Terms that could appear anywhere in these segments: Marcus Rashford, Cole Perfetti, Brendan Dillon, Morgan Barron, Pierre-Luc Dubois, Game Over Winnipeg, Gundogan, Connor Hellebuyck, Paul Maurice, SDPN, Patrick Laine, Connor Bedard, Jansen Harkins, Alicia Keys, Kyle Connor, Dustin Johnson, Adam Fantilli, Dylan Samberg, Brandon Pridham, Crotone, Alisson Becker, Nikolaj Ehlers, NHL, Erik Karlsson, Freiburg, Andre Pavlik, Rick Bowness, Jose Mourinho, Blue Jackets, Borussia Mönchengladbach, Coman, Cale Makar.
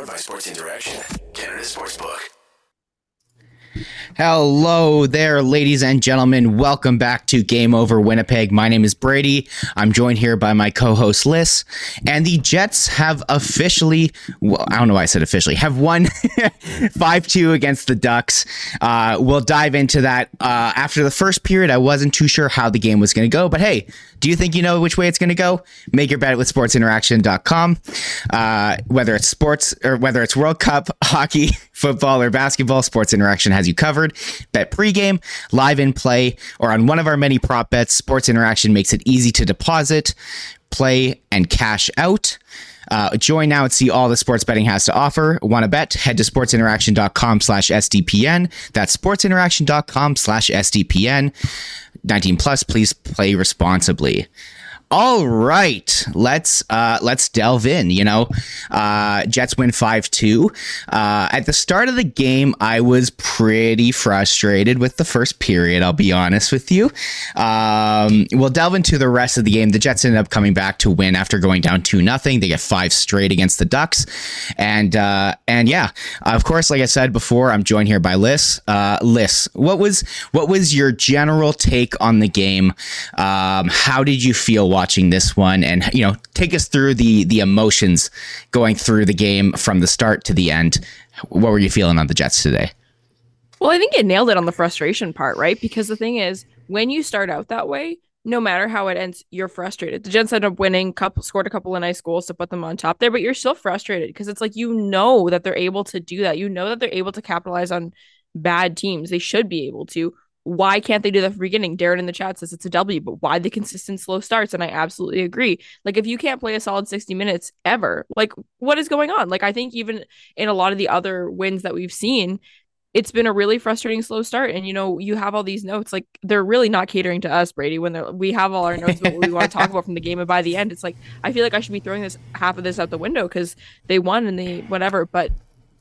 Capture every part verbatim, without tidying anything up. Powered by Sports Interaction, Canada Sportsbook. Hello there, ladies and gentlemen. Welcome back to Game Over Winnipeg. My name is Brady. I'm joined here by my co-host, Liz. And the Jets have officially, well, I don't know why I said officially, have won five two against the Ducks. Uh, we'll dive into that. Uh, after the first period, I wasn't too sure how the game was going to go. But hey, do you think you know which way it's going to go? Make your bet with sports interaction dot com. Uh, whether it's sports or whether it's World Cup, hockey, football, or basketball, Sports Interaction has you covered. Bet pregame, live in play, or on one of our many prop bets. Sports Interaction makes it easy to deposit, play, and cash out. Uh, join now and see all the sports betting has to offer. Want to bet? Head to sports interaction dot com slash S D P N. That's sports interaction dot com slash S D P N. nineteen plus, please play responsibly. All right, let's uh, let's delve in. You know, uh, Jets win five two. Uh, at the start of the game, I was pretty frustrated with the first period, I'll be honest with you. Um, we'll delve into the rest of the game. The Jets ended up coming back to win after going down two nothing. They get five straight against the Ducks. And, uh, and yeah, of course, like I said before, I'm joined here by Liz. Uh, Liz, what was, what was your general take on the game? Um, how did you feel watching? Watching this one, and you know, take us through the the emotions going through the game from the start to the end. What were you feeling on the Jets today? Well, I think it nailed it on the frustration part, right? Because the thing is, when you start out that way, no matter how it ends, you're frustrated. The Jets end up winning, couple scored a couple of nice goals to put them on top there, but you're still frustrated because it's like, you know that they're able to do that. You know that they're able to capitalize on bad teams. They should be able to. Why can't they do that from the beginning? Darren in the chat says it's a W, but why the consistent slow starts? And I absolutely agree. Like, if you can't play a solid sixty minutes ever, like, what is going on? Like, I think even in a lot of the other wins that we've seen, it's been a really frustrating slow start. And, you know, you have all these notes, like, they're really not catering to us, Brady, when they're, we have all our notes about what we want to talk about from the game. And by the end, it's like, I feel like I should be throwing this half of this out the window because they won and they whatever. But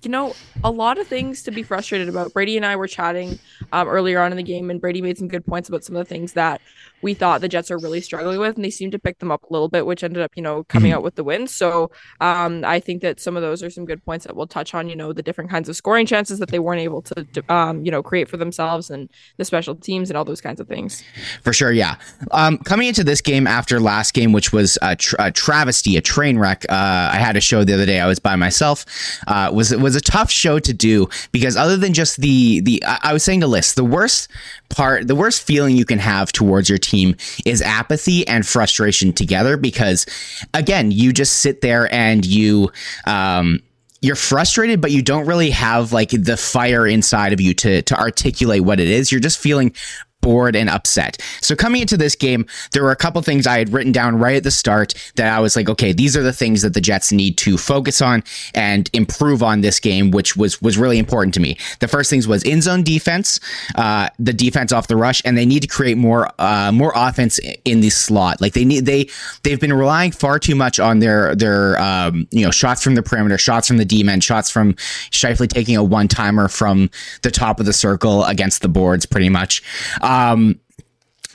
you know, a lot of things to be frustrated about. Brady and I were chatting um, earlier on in the game, and Brady made some good points about some of the things that we thought the Jets are really struggling with, and they seemed to pick them up a little bit, which ended up, you know, coming out with the win. So um, I think that some of those are some good points that we'll touch on, you know, the different kinds of scoring chances that they weren't able to, um, you know, create for themselves, and the special teams and all those kinds of things. For sure, yeah. Um, coming into this game after last game, which was a, tra- a travesty, a train wreck, uh, I had a show the other day, I was by myself, uh, was it was a tough show to do because other than just the the I was saying to Liz, the worst part, the worst feeling you can have towards your team is apathy and frustration together, because again, you just sit there and you um you're frustrated, but you don't really have like the fire inside of you to to articulate what it is. You're just feeling bored and upset. So coming into this game, there were a couple things I had written down right at the start that I was like, okay, these are the things that the Jets need to focus on and improve on this game, which was was really important to me. The first things was in zone defense, uh, the defense off the rush, and they need to create more uh, more offense in the slot. Like they need they they've been relying far too much on their their um, you know, shots from the perimeter, shots from the D-men, shots from Scheifele taking a one timer from the top of the circle against the boards, pretty much. Um, Um,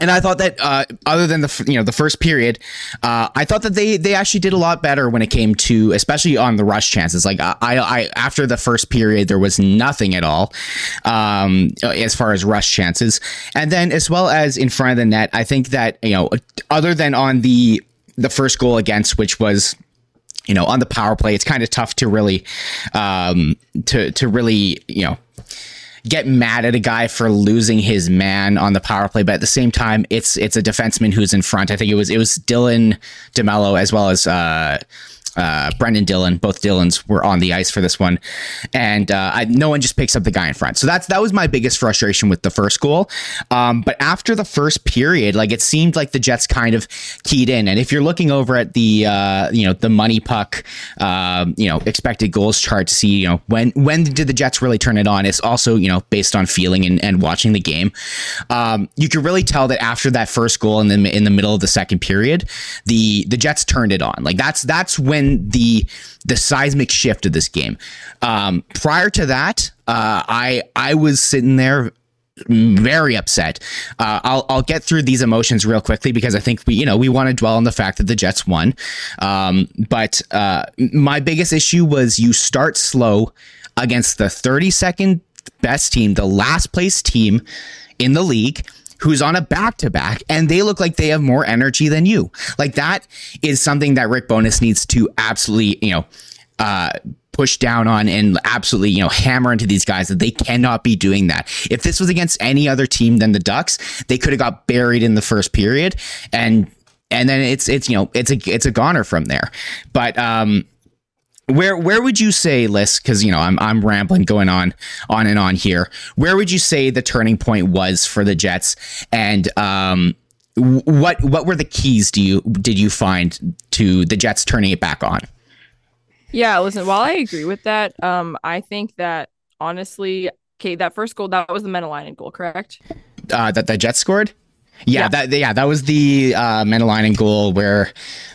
and I thought that uh, other than the, you know, the first period, uh, I thought that they, they actually did a lot better when it came to, especially on the rush chances. Like I, I after the first period, there was nothing at all um, as far as rush chances. And then as well as in front of the net, I think that, you know, other than on the the first goal against, which was, you know, on the power play, it's kind of tough to really um, to, to really, you know, get mad at a guy for losing his man on the power play, but at the same time, it's it's a defenseman who's in front. I think it was it was Dylan DeMelo as well as uh, uh, Brendan Dillon. Both Dillons were on the ice for this one, and uh, I, no one just picks up the guy in front. So that's that was my biggest frustration with the first goal. Um, but after the first period, like it seemed like the Jets kind of keyed in. And if you're looking over at the uh, you know the money puck, um, you know expected goals chart to see you know when when did the Jets really turn it on? It's also you know. based on feeling and, and watching the game. Um, you could really tell that after that first goal and then in the middle of the second period, the the Jets turned it on. Like that's that's when the the seismic shift of this game. Um, prior to that, uh, I I was sitting there very upset. Uh, I'll I'll get through these emotions real quickly because I think we you know we want to dwell on the fact that the Jets won. Um, but uh, my biggest issue was you start slow against the thirty-second best team, the last place team in the league, who's on a back-to-back, and they look like they have more energy than you. Like, that is something that Rick Bowness needs to absolutely, you know, uh, push down on and absolutely, you know, hammer into these guys that they cannot be doing that. If this was against any other team than the Ducks, they could have got buried in the first period, and and then it's it's you know it's a it's a goner from there. But um, where where would you say, Liz? Because you know I'm I'm rambling, going on on and on here. Where would you say the turning point was for the Jets, and um, what what were the keys do you did you find to the Jets turning it back on? Yeah, listen, while I agree with that, um, I think that, honestly, okay, that first goal, that was the Menelainen goal, correct? Uh, that the Jets scored? Yeah, yeah. that yeah, that was the uh, Menelainen goal where,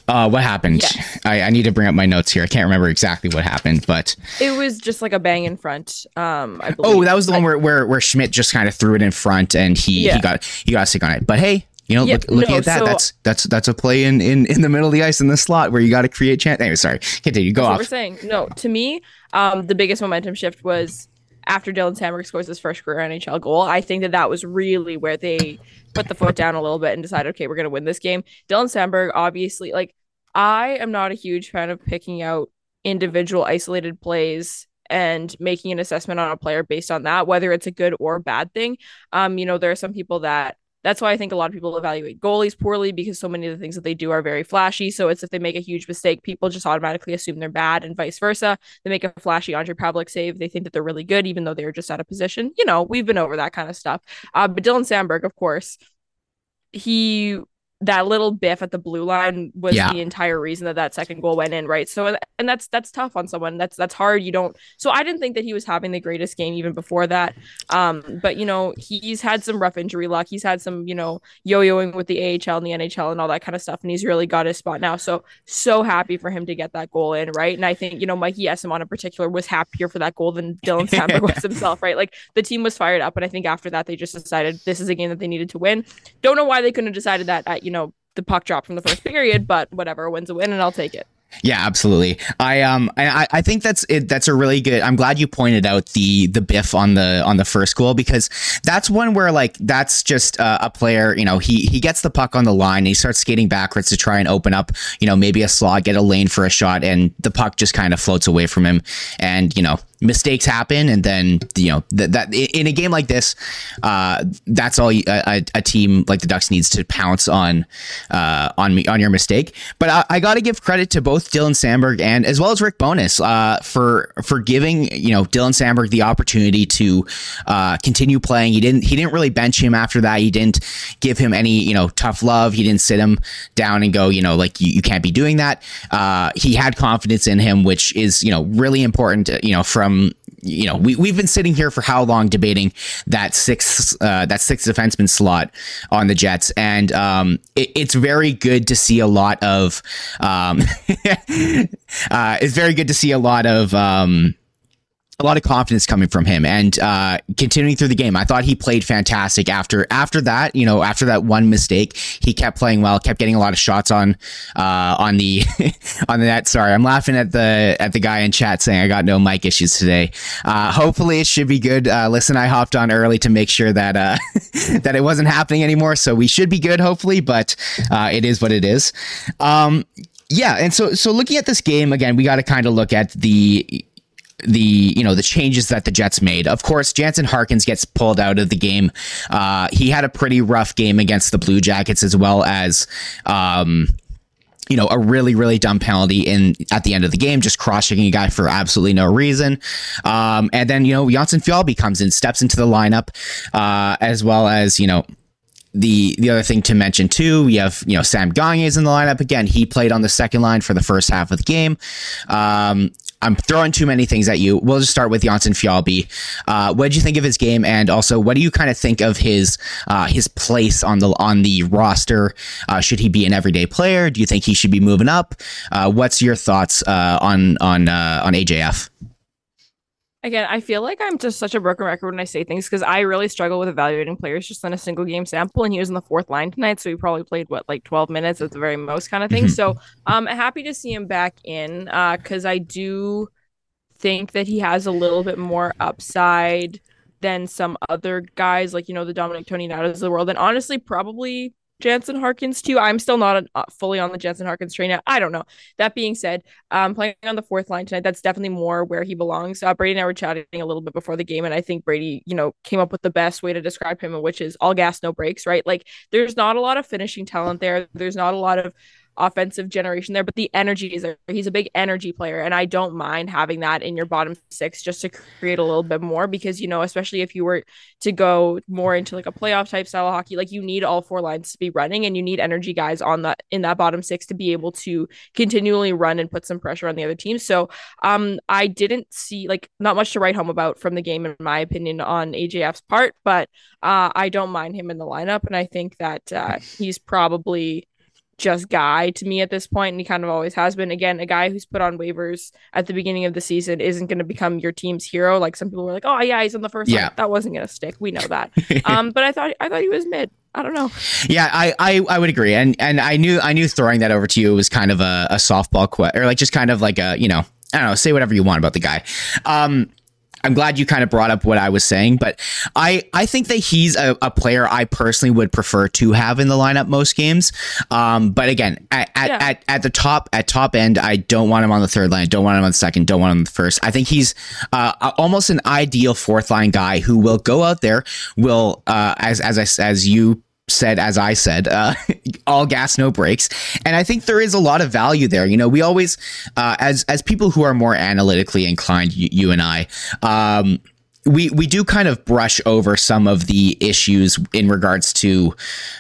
uh, what happened? Yeah. I, I need to bring up my notes here. I can't remember exactly what happened, but... It was just like a bang in front, um, I believe. Oh, that was the one I, where, where where Schmidt just kind of threw it in front and he, yeah. he got he got sick on it. But hey... You know, yeah, look, looking no, at that, so, that's that's that's a play in, in, in the middle of the ice in the slot where you got to create chance. Anyway, sorry, continue. Go that's off. What we're saying. No, to me, um, the biggest momentum shift was after Dylan Samberg scores his first career N H L goal. I think that that was really where they put the foot down a little bit and decided, okay, we're going to win this game. Dylan Samberg, obviously, like, I am not a huge fan of picking out individual isolated plays and making an assessment on a player based on that, whether it's a good or a bad thing. Um, you know, there are some people that. That's why I think a lot of people evaluate goalies poorly, because so many of the things that they do are very flashy. So it's if they make a huge mistake, people just automatically assume they're bad, and vice versa. They make a flashy Andre Pavlik save, they think that they're really good, even though they're just out of position. You know, we've been over that kind of stuff. Uh, but Dylan Samberg, of course, he... that little biff at the blue line was yeah. the entire reason that that second goal went in, right? So, and that's that's tough on someone. That's that's hard. You don't. So I didn't think that he was having the greatest game even before that. Um, but, you know, he's had some rough injury luck. He's had some, you know, yo-yoing with the A H L and the N H L and all that kind of stuff. And he's really got his spot now. So, so happy for him to get that goal in, right? And I think, you know, Mikey Eyssimont in particular was happier for that goal than Dylan Samberg was himself, right? Like, the team was fired up. And I think after that, they just decided this is a game that they needed to win. Don't know why they couldn't have decided that at, you know, the puck dropped from the first period, but whatever, win's a win, and I'll take it. Yeah, absolutely. I um, I, I think that's it. That's a really good. I'm glad you pointed out the the biff on the on the first goal, because that's one where, like, that's just uh, a player. You know, he he gets the puck on the line and he starts skating backwards to try and open up, you know, maybe a slot, get a lane for a shot, and the puck just kind of floats away from him. And, you know, mistakes happen, and then, you know, that, that in a game like this, uh, that's all a, a, a team like the Ducks needs to pounce on uh, on me on your mistake. But I, I got to give credit to both Dylan Samberg and as well as Rick Bowness uh, for for giving, you know, Dylan Samberg the opportunity to uh, continue playing. He didn't he didn't really bench him after that. He didn't give him any, you know, tough love. He didn't sit him down and go, you know, like, you, you can't be doing that. Uh, he had confidence in him, which is, you know, really important. You know, from you know we we've been sitting here for how long debating that sixth uh, that sixth defenseman slot on the Jets, and um, it, it's very good to see a lot of. Um, Uh, it's very good to see a lot of um, a lot of confidence coming from him, and uh, continuing through the game. I thought he played fantastic after after that. You know, after that one mistake, he kept playing well, kept getting a lot of shots on uh, on the on the net. Sorry, I'm laughing at the at the guy in chat saying I got no mic issues today. Uh, hopefully, it should be good. Uh, listen, I hopped on early to make sure that uh, that it wasn't happening anymore, so we should be good, hopefully. But uh, it is what it is. Um, Yeah, and so so looking at this game again, we got to kind of look at the the you know the changes that the Jets made. Of course, Jansen Harkins gets pulled out of the game. Uh, he had a pretty rough game against the Blue Jackets, as well as um, you know a really really dumb penalty in at the end of the game, just cross-checking a guy for absolutely no reason. Um, and then you know Jansen Fialby comes in, steps into the lineup, uh, as well as you know. The the other thing to mention too, we have you know Sam Gagner is in the lineup again. He played on the second line for the first half of the game. Um, I'm throwing too many things at you. We'll just start with Jansen Fialby. Uh, what did you think of his game, and also what do you kind of think of his uh, his place on the on the roster? Uh, should he be an everyday player? Do you think he should be moving up? Uh, what's your thoughts uh, on on uh, on A J F? Again, I feel like I'm just such a broken record when I say things because I really struggle with evaluating players just on a single game sample. And he was in the fourth line tonight, so he probably played, what, like twelve minutes at the very most kind of thing. So I'm um, happy to see him back in because uh, I do think that he has a little bit more upside than some other guys, like, you know, the Dominic Toninatos of the world. And honestly, probably Jansen Harkins too. I'm still not uh, fully on the Jansen Harkins train yet. I don't know. That being said, um, playing on the fourth line tonight, that's definitely more where he belongs. Uh, Brady and I were chatting a little bit before the game, and I think Brady, you know, came up with the best way to describe him, which is all gas, no breaks, right? Like, there's not a lot of finishing talent there. There's not a lot of offensive generation there, but the energy is there. He's a big energy player, and I don't mind having that in your bottom six just to create a little bit more because, you know, especially if you were to go more into like a playoff type style of hockey, like you need all four lines to be running and you need energy guys on that in that bottom six to be able to continually run and put some pressure on the other team. So um I didn't see like not much to write home about from the game in my opinion on A J F's part, but uh I don't mind him in the lineup, and I think that uh he's probably just guy to me at this point, and he kind of always has been. Again, a guy who's put on waivers at the beginning of the season isn't going to become your team's hero. Like some people were like, oh yeah, he's on the first yeah. line. That wasn't going to stick. We know that. um, but I thought I thought he was mid. I don't know. Yeah, I, I, I would agree. And and I knew I knew throwing that over to you was kind of a, a softball quest, or like just kind of like a, you know, I don't know, say whatever you want about the guy. Um, I'm glad you kind of brought up what I was saying, but I, I think that he's a, a player I personally would prefer to have in the lineup most games. Um, but again, at at, yeah. at at the top at top end, I don't want him on the third line. I don't want him on the second. Don't want him on the first. I think he's uh, almost an ideal fourth line guy who will go out there, will uh, as as I as you. said as I said uh all gas, no breaks, and I think there is a lot of value there. You know, we always uh as as people who are more analytically inclined, you, you and I um we we do kind of brush over some of the issues in regards to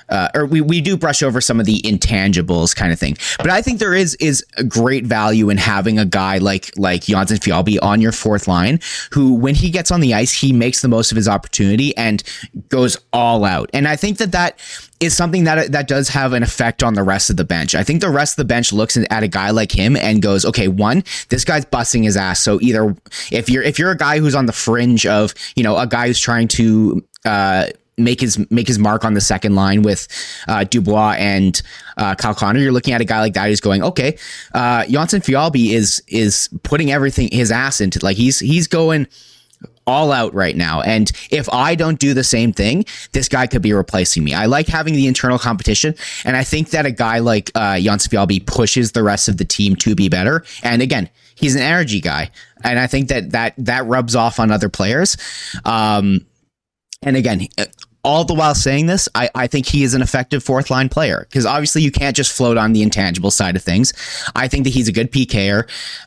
uh or we we do brush over some of the intangibles kind of thing, but I think there is is a great value in having a guy like like Jansen Fialby on your fourth line who, when he gets on the ice, he makes the most of his opportunity and goes all out. And I think that that is something that that does have an effect on the rest of the bench. I think the rest of the bench looks at a guy like him and goes, okay, one, this guy's busting his ass. So either if you're if you're a guy who's on the fringe of, you know, a guy who's trying to uh, make his make his mark on the second line with uh, Dubois and uh, Kyle Connor, you're looking at a guy like that who's going, okay, uh, Jansen Fialby is is putting everything his ass into, like he's he's going all out right now. And if I don't do the same thing, this guy could be replacing me. I like having the internal competition. And I think that a guy like uh, Jansen Fialby pushes the rest of the team to be better. And again, he's an energy guy. And I think that that, that rubs off on other players. Um, and again, all the while saying this, I, I think he is an effective fourth line player because obviously you can't just float on the intangible side of things. I think that he's a good P K er.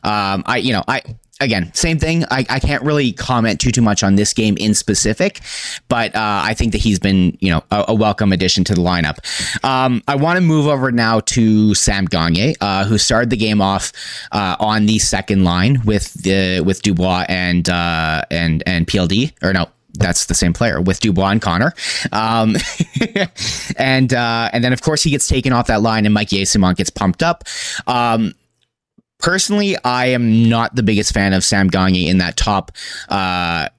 Um, I, you know, I, Again, same thing. I, I can't really comment too, too much on this game in specific, but uh, I think that he's been, you know, a, a welcome addition to the lineup. Um, I want to move over now to Sam Gagner, uh, who started the game off uh, on the second line with the with Dubois and uh, and and P L D, or no, that's the same player, with Dubois and Connor. Um, and uh, and then of course he gets taken off that line, and Mikey Eyssimont gets pumped up. Um, Personally, I am not the biggest fan of Sam Gagner in that top, uh,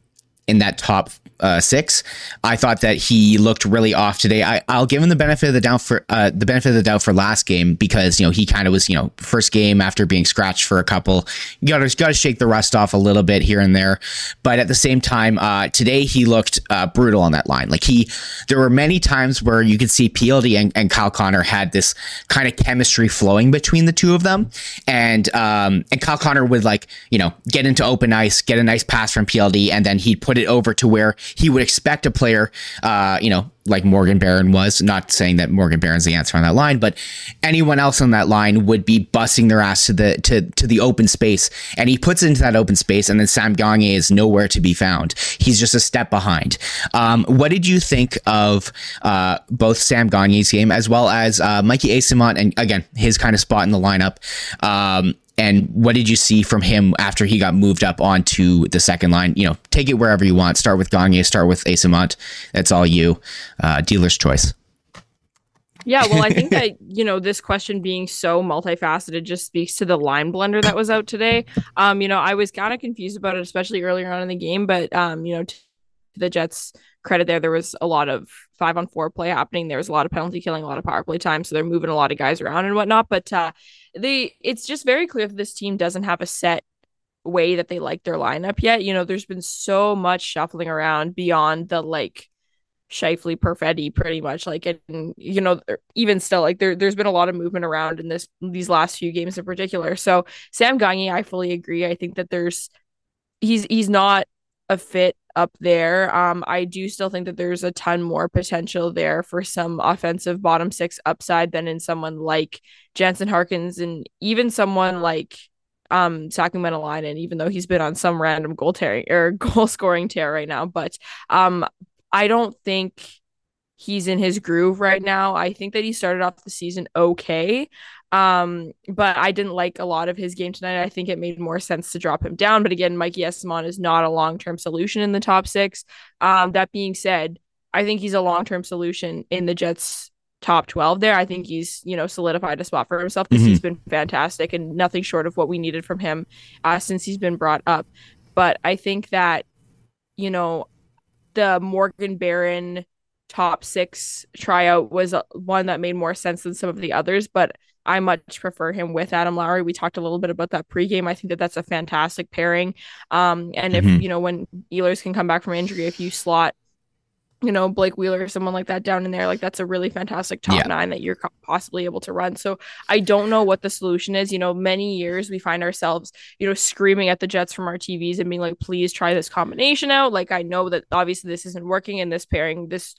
in that top uh, six. I thought that he looked really off today. I, I'll give him the benefit of the doubt for uh, the benefit of the doubt for last game because, you know, he kind of was, you know, first game after being scratched for a couple. You gotta gotta shake the rust off a little bit here and there, but at the same time, uh, today he looked uh, brutal on that line. Like he, there were many times where you could see P L D and, and Kyle Connor had this kind of chemistry flowing between the two of them, and um, and Kyle Connor would, like, you know, get into open ice, get a nice pass from P L D, and then he'd put it over to where he would expect a player, uh, you know, like Morgan Barron was. Not saying that Morgan Barron's the answer on that line, but anyone else on that line would be busting their ass to the to to the open space, and he puts it into that open space, and then Sam Gagner is nowhere to be found. He's just a step behind. Um, what did you think of uh, both Sam Gagner's game as well as uh, Mikey Eyssimont, and again his kind of spot in the lineup? Um, And what did you see from him after he got moved up onto the second line? You know, take it wherever you want. Start with Gagner. Start with Eyssimont. That's all you. Uh, dealer's choice. Yeah, well, I think that, you know, this question being so multifaceted just speaks to the line blender that was out today. Um, you know, I was kind of confused about it, especially earlier on in the game, but, um, you know, to the Jets' credit there, there was a lot of five-on-four play happening. There was a lot of penalty killing, a lot of power play time, so they're moving a lot of guys around and whatnot, but uh, they it's just very clear that this team doesn't have a set way that they like their lineup yet. You know, there's been so much shuffling around beyond the, like, Scheifele, Perfetti, pretty much, like, and you know, even still, like, there, there's been a lot of movement around in this these last few games in particular. So Sam Gagner, I fully agree. I think that there's he's he's not a fit up there. Um, I do still think that there's a ton more potential there for some offensive bottom six upside than in someone like Jansen Harkins and even someone like um Sacramento Line. And even though he's been on some random goal tearing or goal scoring tear right now, but um. I don't think he's in his groove right now. I think that he started off the season okay, um, but I didn't like a lot of his game tonight. I think it made more sense to drop him down. But again, Mikey Eyssimont is not a long-term solution in the top six. Um, that being said, I think he's a long-term solution in the Jets' top twelve there. I think he's, you know, solidified a spot for himself. This mm-hmm. He's been fantastic and nothing short of what we needed from him uh, since he's been brought up. But I think that, you know, the Morgan Barron top six tryout was one that made more sense than some of the others, but I much prefer him with Adam Lowry. We talked a little bit about that pregame. I think that that's a fantastic pairing. Um, and if, mm-hmm. you know, when Ehlers can come back from injury, if you slot, you know, Blake Wheeler or someone like that down in there, like, that's a really fantastic top yeah. nine that you're possibly able to run. So I don't know what the solution is. You know, many years we find ourselves, you know, screaming at the Jets from our T Vs and being like, please try this combination out. Like, I know that obviously this isn't working and this pairing, this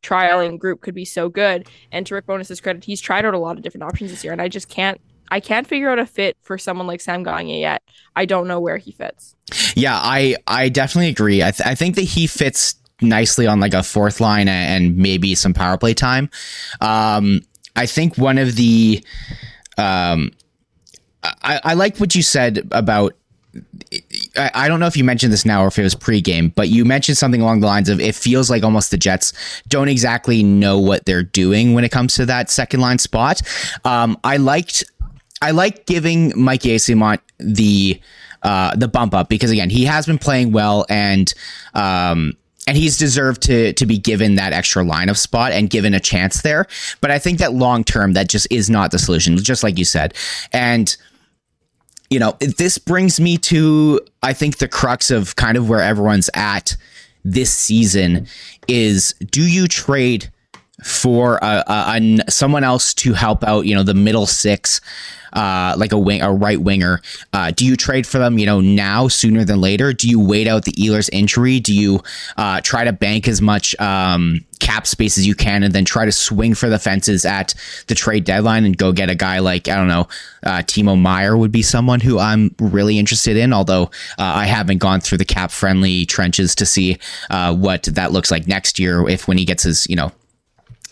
trialing group could be so good. And to Rick Bowness' credit, he's tried out a lot of different options this year, and I just can't I can't figure out a fit for someone like Sam Gagner yet. I don't know where he fits. Yeah, I, I definitely agree. I, th- I think that he fits nicely on like a fourth line and maybe some power play time. Um, I think one of the, um, I, I like what you said about, I, I don't know if you mentioned this now or if it was pregame, but you mentioned something along the lines of, it feels like almost the Jets don't exactly know what they're doing when it comes to that second line spot. Um, I liked, I liked giving Mikey Eyssimont the, uh, the bump up, because again, he has been playing well and, um, And he's deserved to to be given that extra line of spot and given a chance there. But I think that long term, that just is not the solution, just like you said. And, you know, this brings me to, I think, the crux of kind of where everyone's at this season is, do you trade for a, a, a, someone else to help out, you know, the middle six, uh, like a wing, a right winger? Uh, do you trade for them, you know, now sooner than later? Do you wait out the Ehlers injury? Do you uh, try to bank as much um, cap space as you can and then try to swing for the fences at the trade deadline and go get a guy like, I don't know, uh, Timo Meier would be someone who I'm really interested in, although uh, I haven't gone through the cap friendly trenches to see uh, what that looks like next year if when he gets his, you know,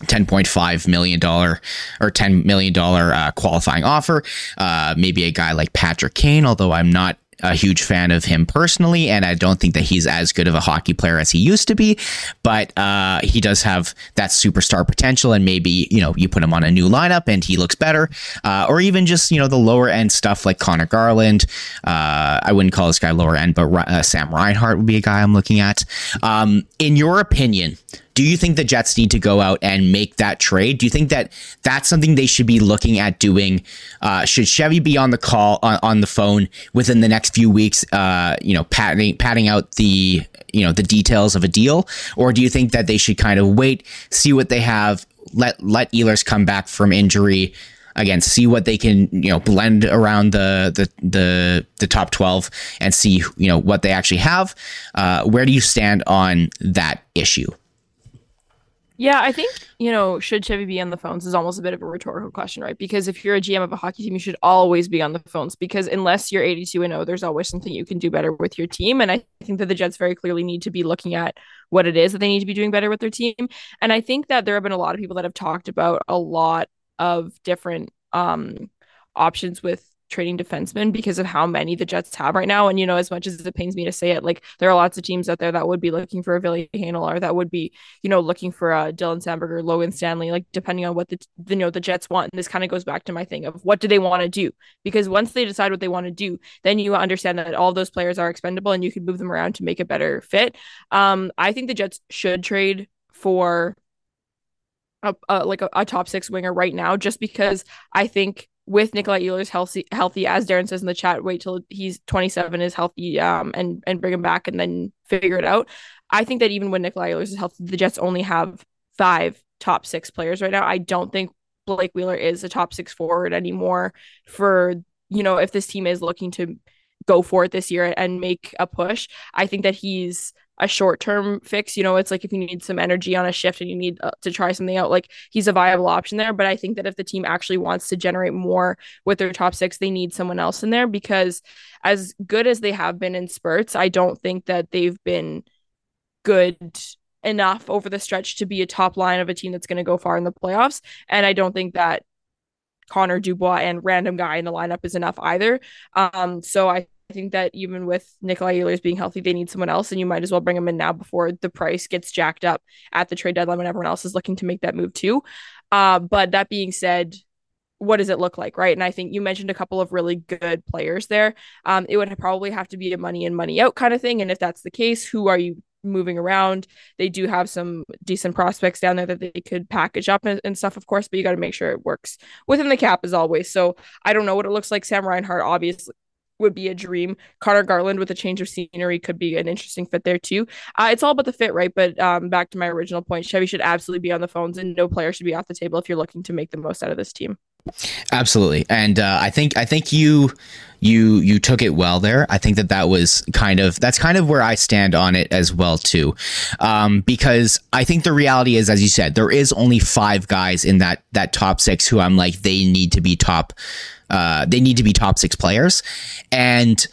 ten point five million dollars or ten million dollars uh, qualifying offer. Uh, maybe a guy like Patrick Kane, although I'm not a huge fan of him personally, and I don't think that he's as good of a hockey player as he used to be, but uh, he does have that superstar potential, and maybe, you know, you put him on a new lineup and he looks better, uh, or even just, you know, the lower end stuff like Connor Garland. Uh, I wouldn't call this guy lower end, but uh, Sam Reinhart would be a guy I'm looking at. Um, in your opinion, do you think the Jets need to go out and make that trade? Do you think that that's something they should be looking at doing? Uh, should Chevy be on the call on, on the phone within the next few weeks, uh, you know, patting, patting out the, you know, the details of a deal? Or do you think that they should kind of wait, see what they have, let, let Ehlers come back from injury again, see what they can, you know, blend around the, the, the, the top twelve and see, you know, what they actually have? Uh, where do you stand on that issue? Yeah, I think, you know, should Chevy be on the phones is almost a bit of a rhetorical question, right? Because if you're a G M of a hockey team, you should always be on the phones, because unless you're eighty-two and oh, there's always something you can do better with your team. And I think that the Jets very clearly need to be looking at what it is that they need to be doing better with their team. And I think that there have been a lot of people that have talked about a lot of different um, options with trading defensemen because of how many the Jets have right now. And, you know, as much as it pains me to say it, like, there are lots of teams out there that would be looking for a Ville Heinola, or that would be, you know, looking for a Dylan Samberg or Logan Stanley, like, depending on what the, you know, the Jets want. And this kind of goes back to my thing of what do they want to do? Because once they decide what they want to do, then you understand that all those players are expendable and you can move them around to make a better fit. Um, I think the Jets should trade for a, a, like a, a top six winger right now, just because I think with Nikolaj Ehlers healthy, healthy, as Darren says in the chat, wait till he's twenty-seven, is healthy, um, and, and bring him back and then figure it out. I think that even when Nikolaj Ehlers is healthy, the Jets only have five top six players right now. I don't think Blake Wheeler is a top six forward anymore for, you know, if this team is looking to go for it this year and make a push. I think that he's a short-term fix. You know, it's like if you need some energy on a shift and you need uh, to try something out, like, he's a viable option there. But I think that if the team actually wants to generate more with their top six, they need someone else in there, because as good as they have been in spurts, I don't think that they've been good enough over the stretch to be a top line of a team that's going to go far in the playoffs. And I don't think that Connor, Dubois, and random guy in the lineup is enough either. Um, so I I think that even with Nikolaj Ehlers being healthy, they need someone else, and you might as well bring him in now before the price gets jacked up at the trade deadline when everyone else is looking to make that move too. Uh, but that being said, what does it look like, right? And I think you mentioned a couple of really good players there. Um, it would probably have to be a money in, money out kind of thing, and if that's the case, who are you moving around? They do have some decent prospects down there that they could package up and, and stuff, of course, but you got to make sure it works within the cap as always. So I don't know what it looks like. Sam Reinhart, obviously, would be a dream. Connor Garland with a change of scenery could be an interesting fit there too. Uh, it's all about the fit, right? But um, back to my original point, Chevy should absolutely be on the phones, and no player should be off the table if you're looking to make the most out of this team. Absolutely, and uh, I think I think you you you took it well there. I think that that was kind of that's kind of where I stand on it as well too, um, because I think the reality is, as you said, there is only five guys in that that top six who I'm like, they need to be top. Uh, they need to be top six players. And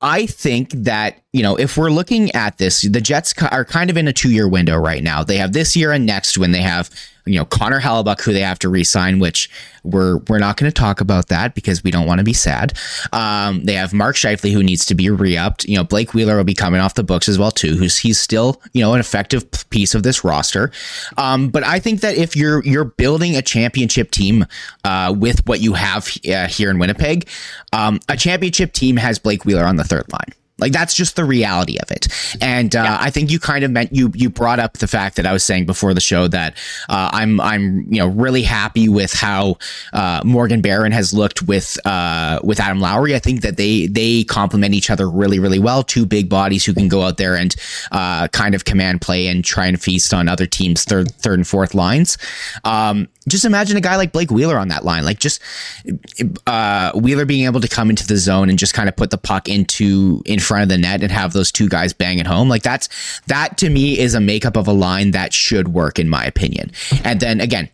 I think that, you know, if we're looking at this, the Jets are kind of in a two-year window right now. They have this year and next, when they have, you know, Connor Hellebuyck, who they have to re-sign, which we're we're not going to talk about that because we don't want to be sad. Um, they have Mark Scheifele, who needs to be re-upped. You know, Blake Wheeler will be coming off the books as well too, who's he's still, you know, an effective piece of this roster. Um, but I think that if you're you're building a championship team uh, with what you have uh, here in Winnipeg, um, a championship team has Blake Wheeler on the third line. Like, that's just the reality of it. And uh, yeah. I think you kind of meant you you brought up the fact that I was saying before the show that uh, I'm I'm you know really happy with how uh, Morgan Barron has looked with uh, with Adam Lowry. I think that they they complement each other really, really well. Two big bodies who can go out there and uh, kind of command play and try and feast on other teams' third third and fourth lines. Um, just imagine a guy like Blake Wheeler on that line, like just uh, Wheeler being able to come into the zone and just kind of put the puck into in front of the net and have those two guys bang it home. Like, that's that to me is a makeup of a line that should work, in my opinion. And then again,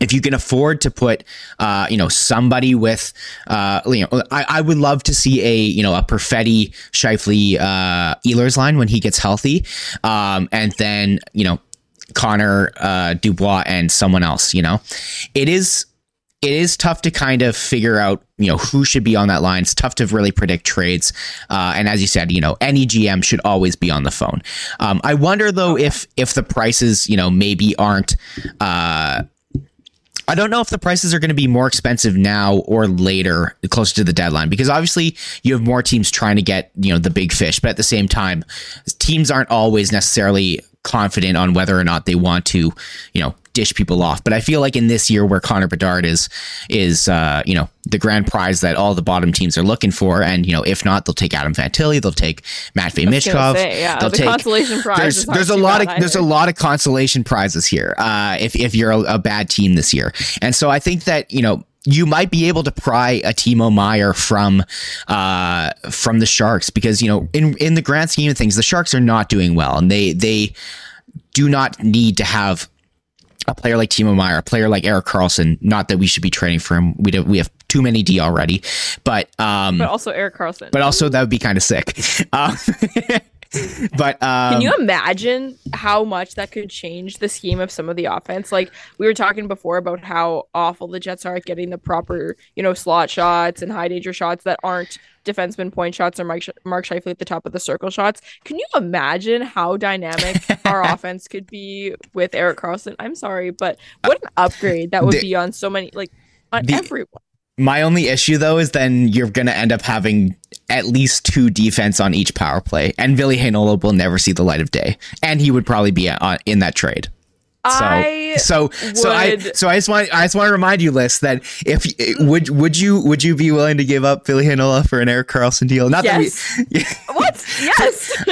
if you can afford to put, uh, you know, somebody with, uh, you know, I, I would love to see a, you know, a Perfetti, Scheifele, uh, Ehlers line when he gets healthy, um, and then, you know, Connor, uh, Dubois, and someone else. You know, it is it is tough to kind of figure out, you know, who should be on that line. It's tough to really predict trades. Uh, and as you said, you know, any G M should always be on the phone. Um, I wonder though if if the prices, you know, maybe aren't. Uh, I don't know if the prices are going to be more expensive now or later, closer to the deadline, because obviously you have more teams trying to get, you know, the big fish. But at the same time, teams aren't always necessarily confident on whether or not they want to, you know, dish people off. But I feel like in this year where Connor Bedard is is uh you know the grand prize that all the bottom teams are looking for, and you know if not, they'll take Adam Fantilli, they'll take Matvei Michkov, say, yeah, they'll the take consolation prize. There's, there's a lot of either. There's a lot of consolation prizes here uh if if you're a, a bad team this year. And so I think that you know you might be able to pry a Timo Meier from uh, from the Sharks, because you know in in the grand scheme of things, the Sharks are not doing well, and they they do not need to have a player like Timo Meier, a player like Erik Karlsson. Not that we should be trading for him. We don't, we have too many D already, but um, but also Erik Karlsson. But also that would be kind of sick. Um, But um, can you imagine how much that could change the scheme of some of the offense? Like we were talking before about how awful the Jets are at getting the proper, you know, slot shots and high danger shots that aren't defenseman point shots or Mark Sh- Mark Scheifele at the top of the circle shots. Can you imagine how dynamic our offense could be with Erik Karlsson? I'm sorry, but what an upgrade that would the, be on so many, like on the, everyone. My only issue, though, is then you're going to end up having at least two defense on each power play, and Ville Heinola will never see the light of day, and he would probably be on, in that trade. So, I so, would... so I, so I just want, I just want to remind you, Liz, that if would, would you, would you be willing to give up Ville Heinola for an Erik Karlsson deal? Not yes. that we, what? Yes.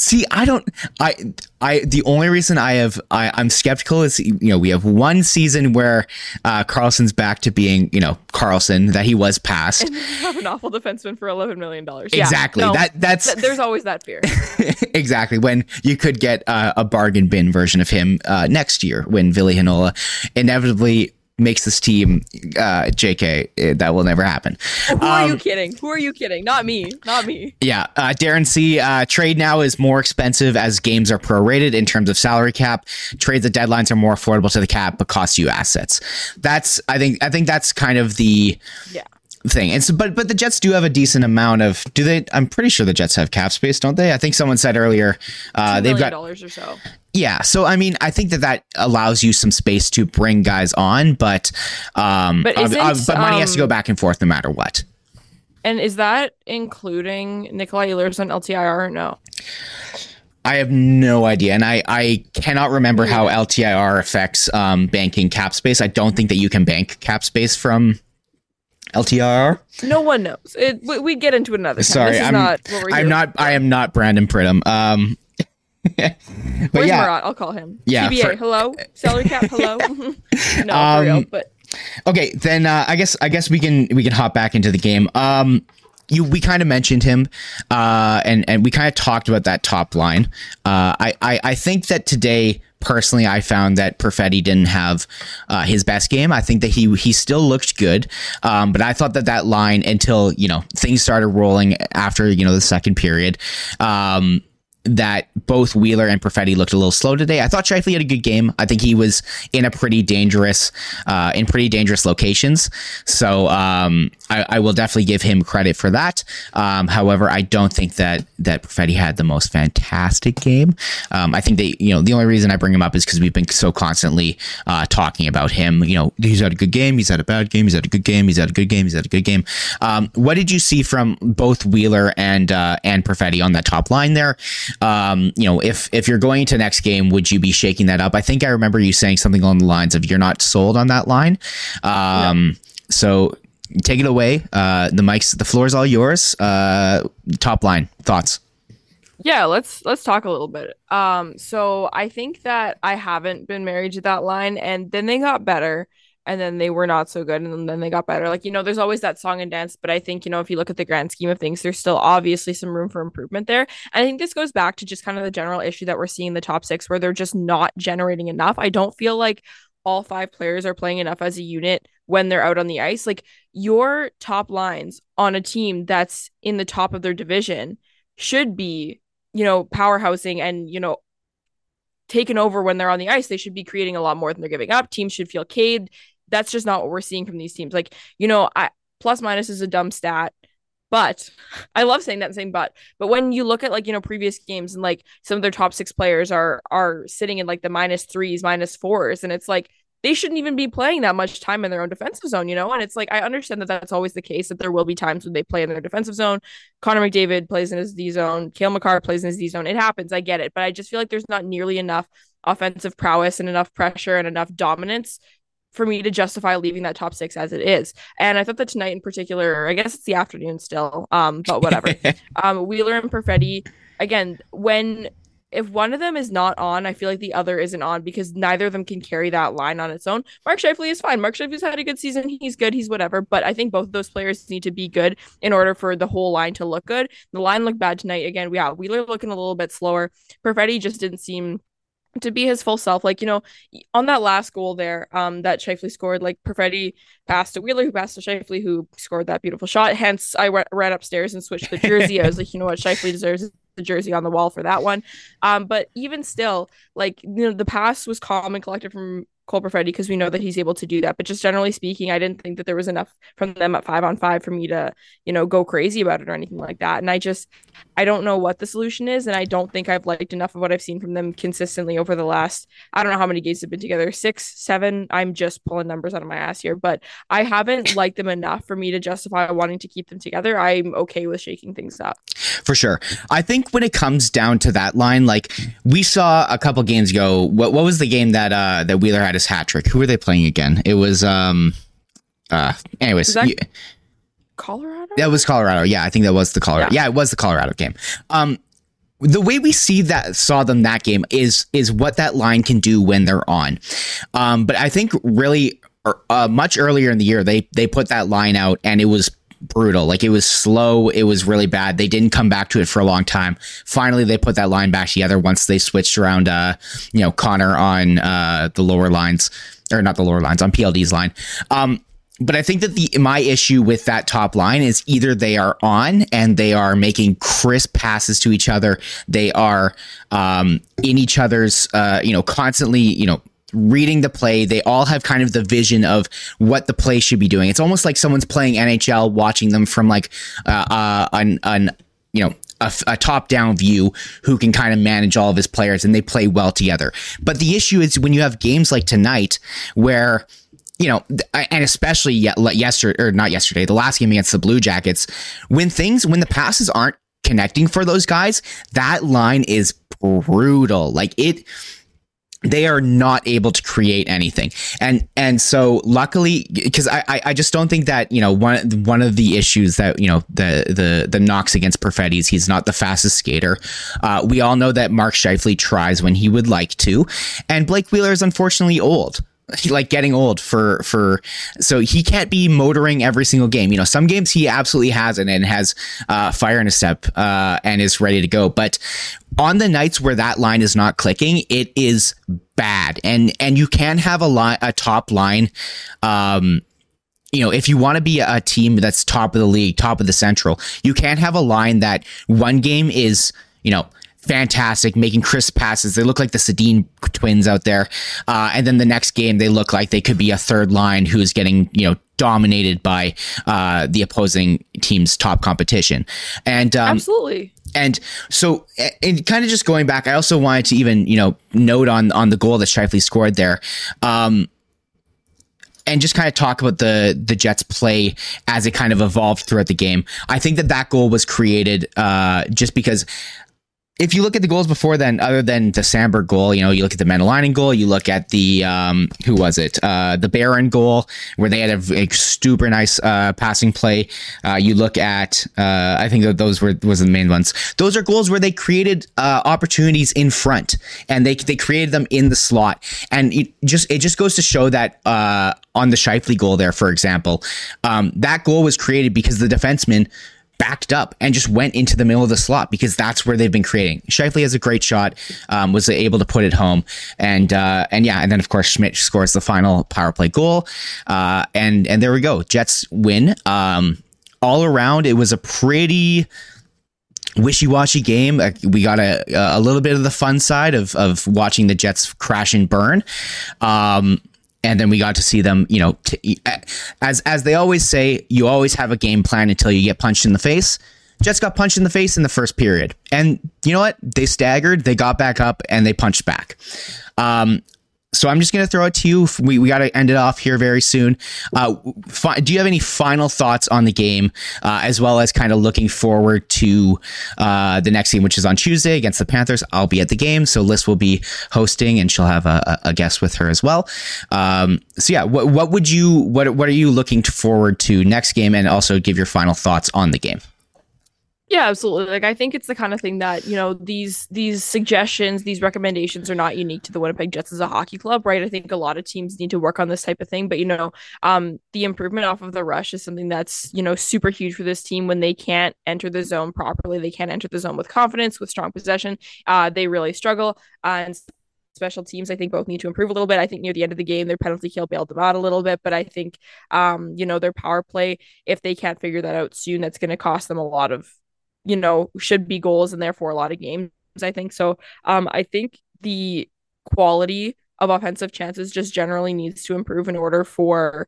See, I don't, I, I, the only reason I have, I, I'm skeptical is, you know, we have one season where uh, Karlsson's back to being, you know, Karlsson that he was past. And have an awful defenseman for eleven million dollars. Exactly. Yeah, no, that that's, th- there's always that fear. Exactly. When you could get uh, a bargain bin version of him uh, next year when Ville Heinola inevitably makes this team, uh, J K, that will never happen. Who um, are you kidding? Who are you kidding? Not me. Not me. Yeah. Uh, Darren C. Uh, trade now is more expensive as games are prorated in terms of salary cap. Trades at deadlines are more affordable to the cap, but cost you assets. That's, I think, I think that's kind of the yeah. thing. And so, but, but the Jets do have a decent amount of, do they, I'm pretty sure the Jets have cap space, don't they? I think someone said earlier, uh, they've got dollars or so. Yeah, so I mean, I think that that allows you some space to bring guys on, but um, but, uh, uh, but money um, has to go back and forth no matter what. And is that including Nikolaj Ehlers on L T I R or no? I have no idea, and I, I cannot remember how L T I R affects um, banking cap space. I don't think that you can bank cap space from L T I R. No one knows. It, we, we get into it another time. Sorry, this is I'm not. What we're I'm doing. not. I am not Brandon Pridham. Um, but where's yeah. Marat? I'll call him. Yeah, T B A, for... hello? Salary cap, hello? no, um, for real, but... Okay, then uh, I guess I guess we can we can hop back into the game. Um, you we kind of mentioned him, uh, and, and we kind of talked about that top line. Uh, I, I, I think that today, personally, I found that Perfetti didn't have uh, his best game. I think that he he still looked good, um, but I thought that that line, until, you know, things started rolling after, you know, the second period, um, that both Wheeler and Perfetti looked a little slow today. I thought Scheifele had a good game. I think he was in a pretty dangerous, uh, in pretty dangerous locations. So um, I, I will definitely give him credit for that. Um, however, I don't think that that Perfetti had the most fantastic game. Um, I think that, you know, the only reason I bring him up is because we've been so constantly uh, talking about him. You know, he's had a good game. He's had a bad game. He's had a good game. He's had a good game. He's had a good game. Um, what did you see from both Wheeler and uh, and Perfetti on that top line there? Um, you know, if if you're going to next game, would you be shaking that up? I think I remember you saying something along the lines of you're not sold on that line. Um, yeah. So take it away. Uh, the mic's the floor is all yours. Uh, top line thoughts. Yeah, let's let's talk a little bit. Um, so I think that I haven't been married to that line, and then they got better. And then they were not so good, and then they got better. Like, you know, there's always that song and dance, but I think, you know, if you look at the grand scheme of things, there's still obviously some room for improvement there. And I think this goes back to just kind of the general issue that we're seeing in the top six, where they're just not generating enough. I don't feel like all five players are playing enough as a unit when they're out on the ice. Like, your top lines on a team that's in the top of their division should be, you know, powerhousing and, you know, taken over when they're on the ice. They should be creating a lot more than they're giving up. Teams should feel caved. That's just not what we're seeing from these teams. Like, you know, I, plus minus is a dumb stat, but I love saying that and saying but. But when you look at, like, you know, previous games and, like, some of their top six players are are sitting in, like, the minus threes, minus fours, and it's like they shouldn't even be playing that much time in their own defensive zone, you know? And it's like, I understand that that's always the case, that there will be times when they play in their defensive zone. Connor McDavid plays in his D zone. Cale Makar plays in his D zone. It happens. I get it. But I just feel like there's not nearly enough offensive prowess and enough pressure and enough dominance for me to justify leaving that top six as it is. And I thought that tonight in particular, I guess it's the afternoon still, um, but whatever. um, Wheeler and Perfetti, again, when if one of them is not on, I feel like the other isn't on because neither of them can carry that line on its own. Mark Scheifele is fine. Mark Scheifele's had a good season. He's good. He's whatever. But I think both of those players need to be good in order for the whole line to look good. The line looked bad tonight. Again, we have Wheeler looking a little bit slower. Perfetti just didn't seem to be his full self. Like, you know, on that last goal there, um, that Scheifele scored, like, Perfetti passed to Wheeler, who passed to Scheifele, who scored that beautiful shot. Hence, I re- ran upstairs and switched the jersey. I was like, you know what, Scheifele deserves the jersey on the wall for that one. Um, but even still, like, you know, the pass was calm and collected from Cole Perfetti because we know that he's able to do that. But just generally speaking, I didn't think that there was enough from them at five on five for me to, you know, go crazy about it or anything like that. And I just, I don't know what the solution is. And I don't think I've liked enough of what I've seen from them consistently over the last, I don't know how many games they've been together, six, seven. I'm just pulling numbers out of my ass here, but I haven't liked them enough for me to justify wanting to keep them together. I'm okay with shaking things up. For sure. I think when it comes down to that line, like we saw a couple games ago, what what was the game that, uh, that Wheeler had? Hat trick. Who were they playing again? It was um uh anyways. That you, Colorado? That was Colorado. Yeah, I think that was the Colorado. Yeah. yeah, it was the Colorado game. Um the way we see that saw them that game is is what that line can do when they're on. Um but I think really uh, much earlier in the year they they put that line out and it was brutal. Like it was slow. It was really bad. They didn't come back to it for a long time. Finally, they put that line back together once they switched around, uh, you know, Connor on uh, the lower lines or not the lower lines on P L D's line. Um, but I think that the my issue with that top line is either they are on and they are making crisp passes to each other. They are um, in each other's, uh, you know, constantly, you know, reading the play. They all have kind of the vision of what the play should be doing. It's almost like someone's playing N H L, watching them from like uh, uh, an, an you know a, a top down view, who can kind of manage all of his players, and they play well together. But the issue is when you have games like tonight, where you know, and especially yesterday or not yesterday, the last game against the Blue Jackets, when things when the passes aren't connecting for those guys, that line is brutal. Like it. They are not able to create anything. And and so luckily, because I, I, I just don't think that, you know, one one of the issues that, you know, the the the knocks against Perfetti is he's not the fastest skater. Uh, we all know that Mark Scheifele tries when he would like to. And Blake Wheeler is unfortunately old. He, like getting old for for so he can't be motoring every single game. You know, some games he absolutely has it and has uh, fire in his step uh, and is ready to go. But on the nights where that line is not clicking, it is bad. And and you can have a line, a top line. Um, you know, if you want to be a team that's top of the league, top of the Central, you can't have a line that one game is, you know, fantastic, making crisp passes. They look like the Sedin twins out there. Uh, and then the next game, they look like they could be a third line who is getting, you know, dominated by uh, the opposing team's top competition. And um, absolutely. And so, and kind of just going back, I also wanted to even, you know, note on on the goal that Scheifele scored there. Um, and just kind of talk about the the Jets' play as it kind of evolved throughout the game. I think that that goal was created uh, just because. If you look at the goals before then, other than the Samberg goal, you know, you look at the Menelainen goal, you look at the, um, who was it? Uh, the Barron goal, where they had a, a super nice uh, passing play. Uh, you look at, uh, I think that those were was the main ones. Those are goals where they created uh, opportunities in front, and they they created them in the slot. And it just it just goes to show that uh, on the Scheifele goal there, for example, um, that goal was created because the defenseman backed up and just went into the middle of the slot, because that's where they've been creating. Scheifele has a great shot, um, was able to put it home. And, uh, and yeah, and then of course, Schmidt scores the final power play goal. Uh, and, and there we go. Jets win. Um, all around, it was a pretty wishy-washy game. We got a, a little bit of the fun side of, of watching the Jets crash and burn. Um, And then we got to see them, you know, t- as as they always say, you always have a game plan until you get punched in the face. Jets got punched in the face in the first period. And you know what? They staggered. They got back up and they punched back. Um, so I'm just going to throw it to you. We, we got to end it off here very soon. Uh, fi- do you have any final thoughts on the game, uh, as well as kind of looking forward to uh, the next game, which is on Tuesday against the Panthers? I'll be at the game, so Liz will be hosting, and she'll have a, a guest with her as well. Um, so yeah, what, what would you what what are you looking forward to next game, and also give your final thoughts on the game? Yeah, absolutely. Like, I think it's the kind of thing that, you know, these these suggestions, these recommendations are not unique to the Winnipeg Jets as a hockey club, right? I think a lot of teams need to work on this type of thing. But, you know, um, the improvement off of the rush is something that's, you know, super huge for this team. When they can't enter the zone properly, they can't enter the zone with confidence, with strong possession. Uh, they really struggle. Uh, and special teams, I think, both need to improve a little bit. I think near the end of the game, their penalty kill bailed them out a little bit, but I think, um, you know, their power play, if they can't figure that out soon, that's going to cost them a lot of you know, should be goals and therefore a lot of games, I think. So um, I think the quality of offensive chances just generally needs to improve in order for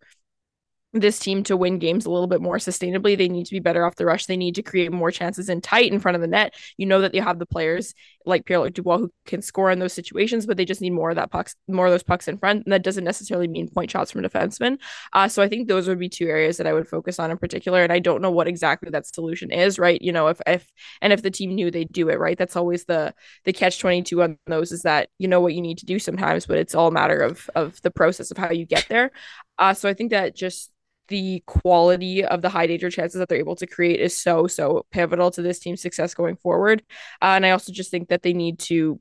this team to win games a little bit more sustainably. They need to be better off the rush. They need to create more chances in tight in front of the net. You know that they have the players like Pierre-Luc Dubois who can score in those situations, but they just need more of that pucks, more of those pucks in front. And that doesn't necessarily mean point shots from defensemen. Uh, so I think those would be two areas that I would focus on in particular. And I don't know what exactly that solution is, right? You know, if, if, and if the team knew they'd do it, right. That's always the, the catch twenty-two on those, is that, you know, what you need to do sometimes, but it's all a matter of, of the process of how you get there. Uh, so I think that just, the quality of the high danger chances that they're able to create is so, so pivotal to this team's success going forward. Uh, and I also just think that they need to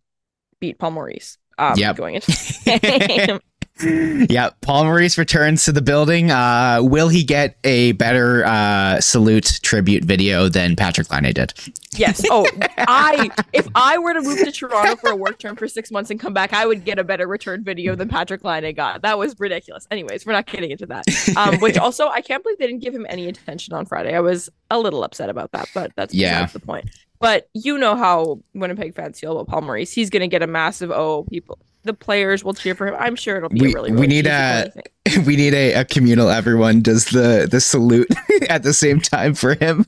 beat Paul Maurice um, yep. going into the game. Yeah, Paul Maurice returns to the building. Uh, will he get a better uh, salute tribute video than Patrick Laine did? Yes. Oh, I if I were to move to Toronto for a work term for six months and come back, I would get a better return video than Patrick Laine got. That was ridiculous. Anyways, we're not getting into that. Um, which also, I can't believe they didn't give him any attention on Friday. I was a little upset about that, but that's yeah. the point. But you know how Winnipeg fans feel about Paul Maurice. He's going to get a massive oh, people. The players will cheer for him. I'm sure it'll be we, a really, really we need a we need a, a communal. Everyone does the the salute at the same time for him.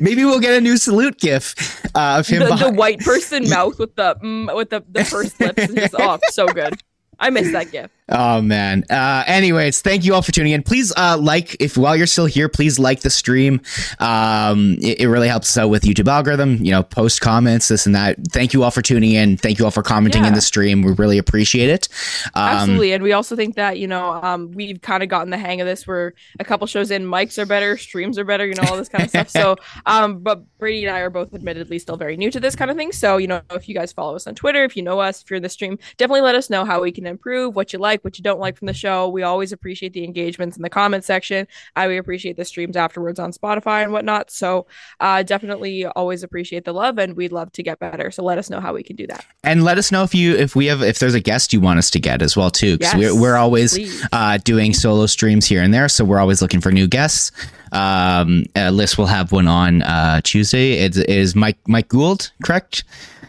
Maybe we'll get a new salute gif uh, of him. The, the white person mouth with the mm, with the, the first lips is just off. So good. I miss that gif. Oh, man. Uh, anyways, thank you all for tuning in. Please uh, like, if while you're still here, please like the stream. Um, it, it really helps us out with YouTube algorithm, you know, post comments, this and that. Thank you all for tuning in. Thank you all for commenting yeah. in the stream. We really appreciate it. Um, Absolutely. And we also think that, you know, um, we've kind of gotten the hang of this. We're a couple shows in. Mics are better. Streams are better. You know, all this kind of stuff. So, um, but Brady and I are both admittedly still very new to this kind of thing. So, you know, if you guys follow us on Twitter, if you know us, if you're in the stream, definitely let us know how we can improve, what you like, what you don't like from the show. We always appreciate the engagements in the comment section. I we appreciate the streams afterwards on Spotify and whatnot. So uh, definitely always appreciate the love, and we'd love to get better. So let us know how we can do that. And let us know if you if we have if there's a guest you want us to get as well too. Because yes, we're, we're always uh, doing solo streams here and there. So we're always looking for new guests. Um, Liz will have one on uh, Tuesday. It is Mike Mike Gould, correct?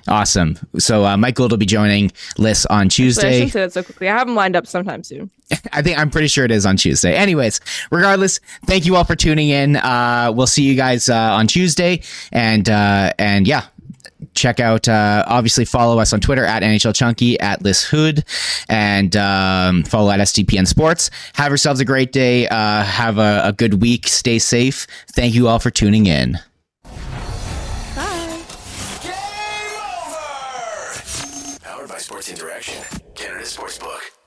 Awesome. So uh, Mike Gould will be joining Liz on Tuesday. I shouldn't say that so quickly. I have him lined up sometime soon. I think I'm pretty sure it is on Tuesday. Anyways, regardless, thank you all for tuning in. Uh, we'll see you guys uh, on Tuesday, and uh, and yeah, check out. Uh, obviously, follow us on Twitter at N H L Chunky, at Liz Hood, and um, follow at S D P N Sports. Have yourselves a great day. Uh, have a, a good week. Stay safe. Thank you all for tuning in.